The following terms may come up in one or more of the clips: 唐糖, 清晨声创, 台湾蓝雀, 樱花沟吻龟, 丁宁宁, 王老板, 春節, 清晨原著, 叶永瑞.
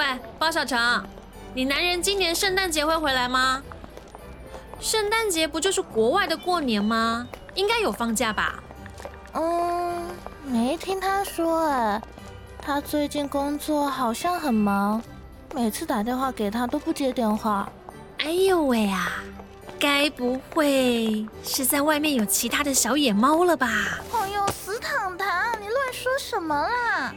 喂，包小城，你男人今年圣诞节会回来吗？圣诞节不就是国外的过年吗？应该有放假吧？没听他说哎，他最近工作好像很忙，每次打电话给他都不接电话。哎呦喂啊，该不会是在外面有其他的小野猫了吧？哎呦，死糖糖，你乱说什么啦？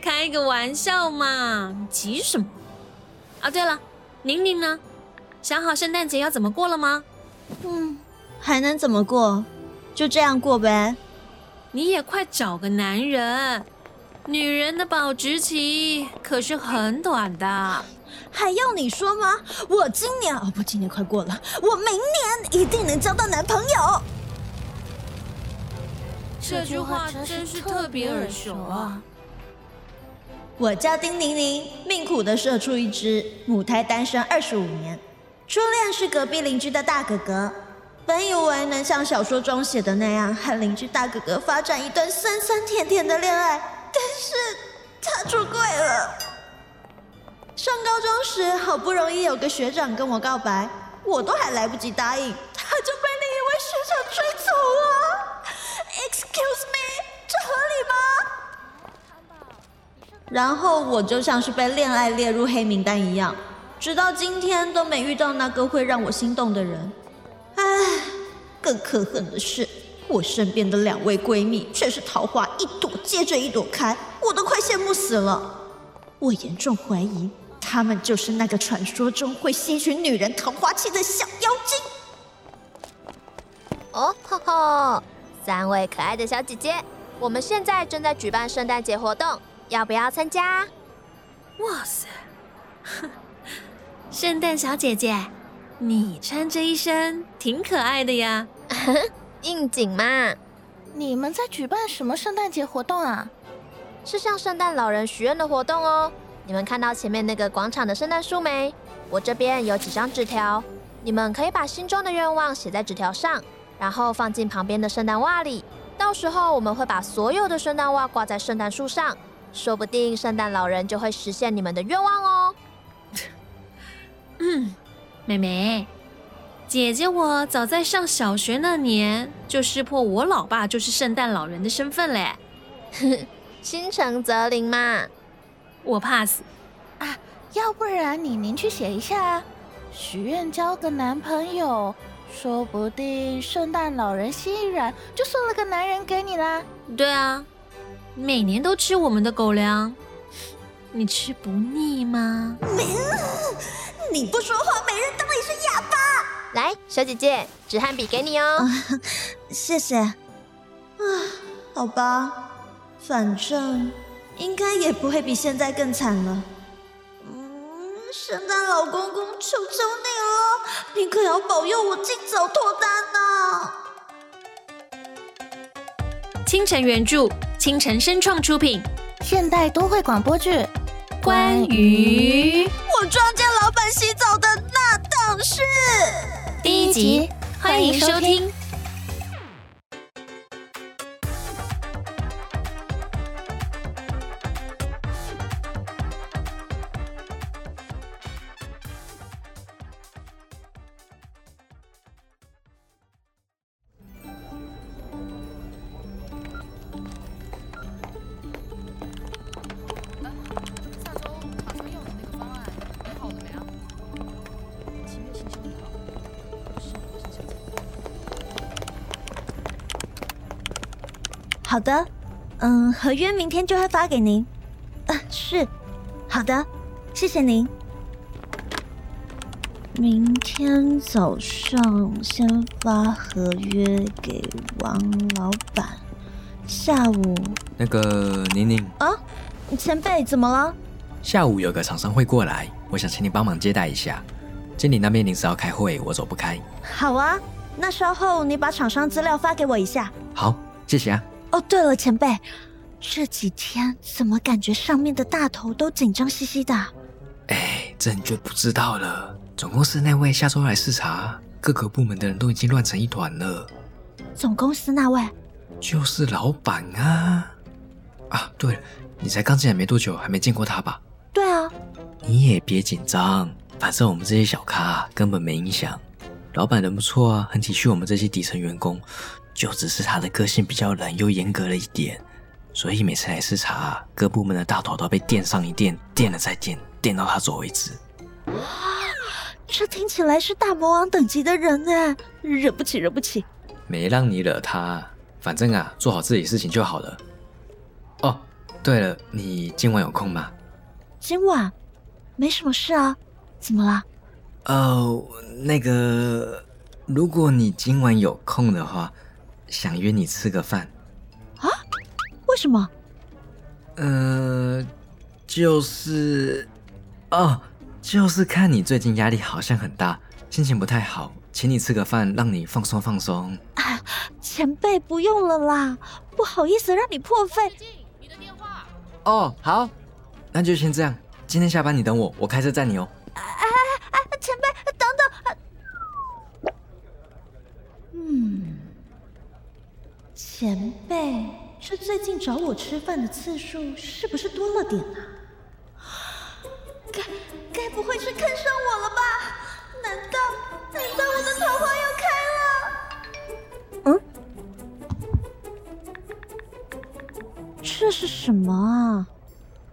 开个玩笑嘛，急什么？啊，对了，宁宁呢？想好圣诞节要怎么过了吗？还能怎么过？就这样过呗。你也快找个男人，女人的保质期可是很短的。还用你说吗？我今年快过了，我明年一定能交到男朋友。这句话真是特别耳熟啊！我叫丁宁宁，命苦的社畜一只，母胎单身25年，初恋是隔壁邻居的大哥哥。本以为能像小说中写的那样，和邻居大哥哥发展一段酸酸甜甜的恋爱，但是他出柜了。上高中时，好不容易有个学长跟我告白，我都还来不及答应，他就被另一位学长追走了。Excuse me， 这合理吗？然后我就像是被恋爱列入黑名单一样，直到今天都没遇到那个会让我心动的人。更可恨的是，我身边的2位闺蜜却是桃花一朵接着一朵开，我都快羡慕死了。我严重怀疑，她们就是那个传说中会吸取女人桃花气的小妖精。哦吼吼，3位可爱的小姐姐，我们现在正在举办圣诞节活动，要不要参加？哇塞，圣诞小姐姐，你穿这一身挺可爱的呀。应景嘛。你们在举办什么圣诞节活动啊？是向圣诞老人许愿的活动哦。你们看到前面那个广场的圣诞树没？我这边有几张纸条，你们可以把心中的愿望写在纸条上，然后放进旁边的圣诞袜里。到时候我们会把所有的圣诞袜挂在圣诞树上，说不定圣诞老人就会实现你们的愿望哦。妹妹，姐姐我早在上小学那年就识破我老爸就是圣诞老人的身份嘞。心诚则灵嘛。我怕死啊！要不然你明去写一下，许愿交个男朋友，说不定圣诞老人心软就送了个男人给你啦。对啊，每年都吃我们的狗粮，你吃不腻吗？你不说话，没人当你是哑巴。来，小姐姐，纸和笔给你哦。谢谢。好吧，反正应该也不会比现在更惨了。圣诞老公公，求求你了，你可要保佑我尽早脱单啊！清晨原著，清晨声创出品，现代都会广播剧。关于我撞见老板洗澡的那档事第1集，欢迎收听。好的，合约明天就会发给您。是，好的，谢谢您。明天早上先发合约给王老板，下午那个宁宁啊，前辈怎么了？下午有个厂商会过来，我想请你帮忙接待一下。经理那边临时要开会，我走不开。好啊，那稍后你把厂商资料发给我一下。好，谢谢啊。哦，对了，前辈，这几天怎么感觉上面的大头都紧张兮兮的？哎，这你就不知道了。总公司那位下周来视察，各个部门的人都已经乱成一团了。总公司那位？就是老板啊！啊，对了，你才刚进来没多久，还没见过他吧？对啊。你也别紧张，反正我们这些小咖根本没影响。老板人不错啊，很体恤我们这些底层员工，就只是他的个性比较冷又严格了一点，所以每次来视察，各部门的大头都被电上一电，电了再电，电到他走为止。这听起来是大魔王等级的人耶，惹不起惹不起。没让你惹他，反正啊，做好自己事情就好了。哦，对了，你今晚有空吗？今晚？没什么事啊，怎么了？那个，如果你今晚有空的话，想约你吃个饭。啊？为什么？就是看你最近压力好像很大，心情不太好，请你吃个饭，让你放松放松。啊，前辈不用了啦，不好意思让你破费。你的电话。哦，好，那就先这样。今天下班你等我，我开车载你哦。前辈，等等。前辈，这最近找我吃饭的次数是不是多了点啊？该不会是看上我了吧？难道我的桃花要开了？这是什么啊？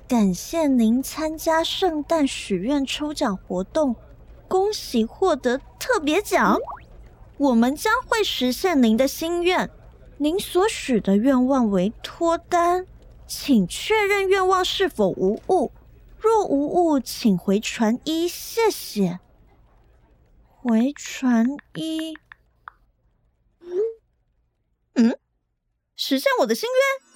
感谢您参加圣诞许愿抽奖活动，恭喜获得特别奖！我们将会实现您的心愿，您所许的愿望为脱单，请确认愿望是否无误，若无误，请回传一，谢谢。回传一，实现我的心愿？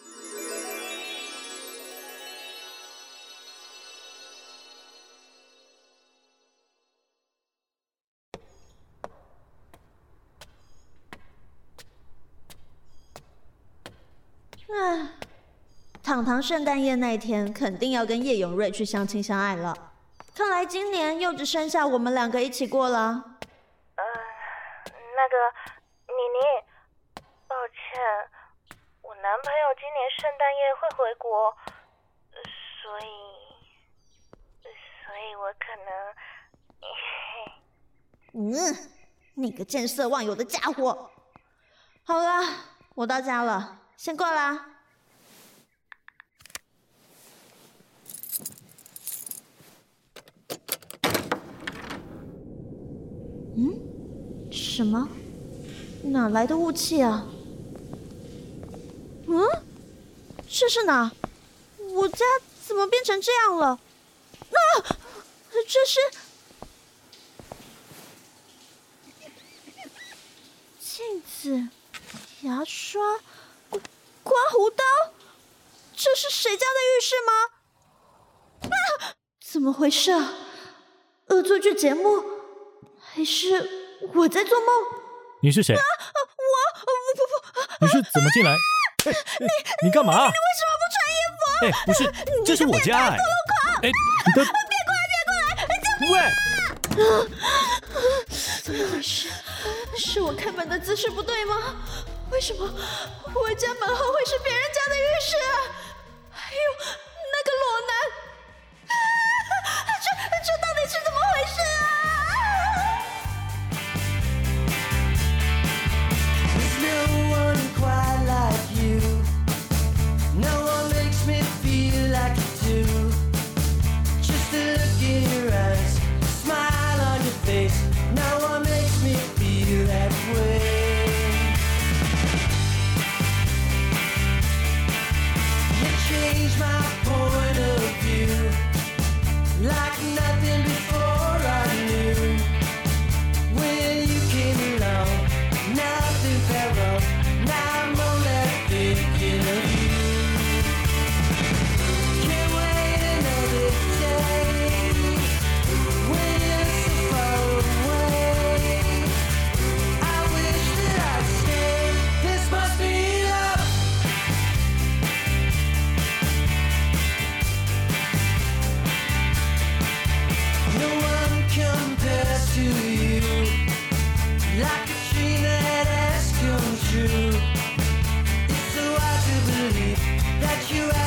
堂堂圣诞夜那天肯定要跟叶永瑞去相亲相爱了，看来今年又只剩下我们两个一起过了。那个妮妮，抱歉，我男朋友今年圣诞夜会回国，所以我可能……你个见色忘友的家伙！好啦，我到家了，先挂啦。什么？哪来的雾气啊？这是哪？我家怎么变成这样了？这是镜子、牙刷、刮胡刀，这是谁家的浴室吗？怎么回事啊？恶作剧节目？还是……我在做梦。你是谁？我不。你是怎么进来？你干嘛？你为什么不穿衣服？不是，这是我家。别过来！喂！怎么回事？是我开门的姿势不对吗？为什么我家门后会是别人家的浴室啊？还有那个裸男，这到底是怎么回事啊？You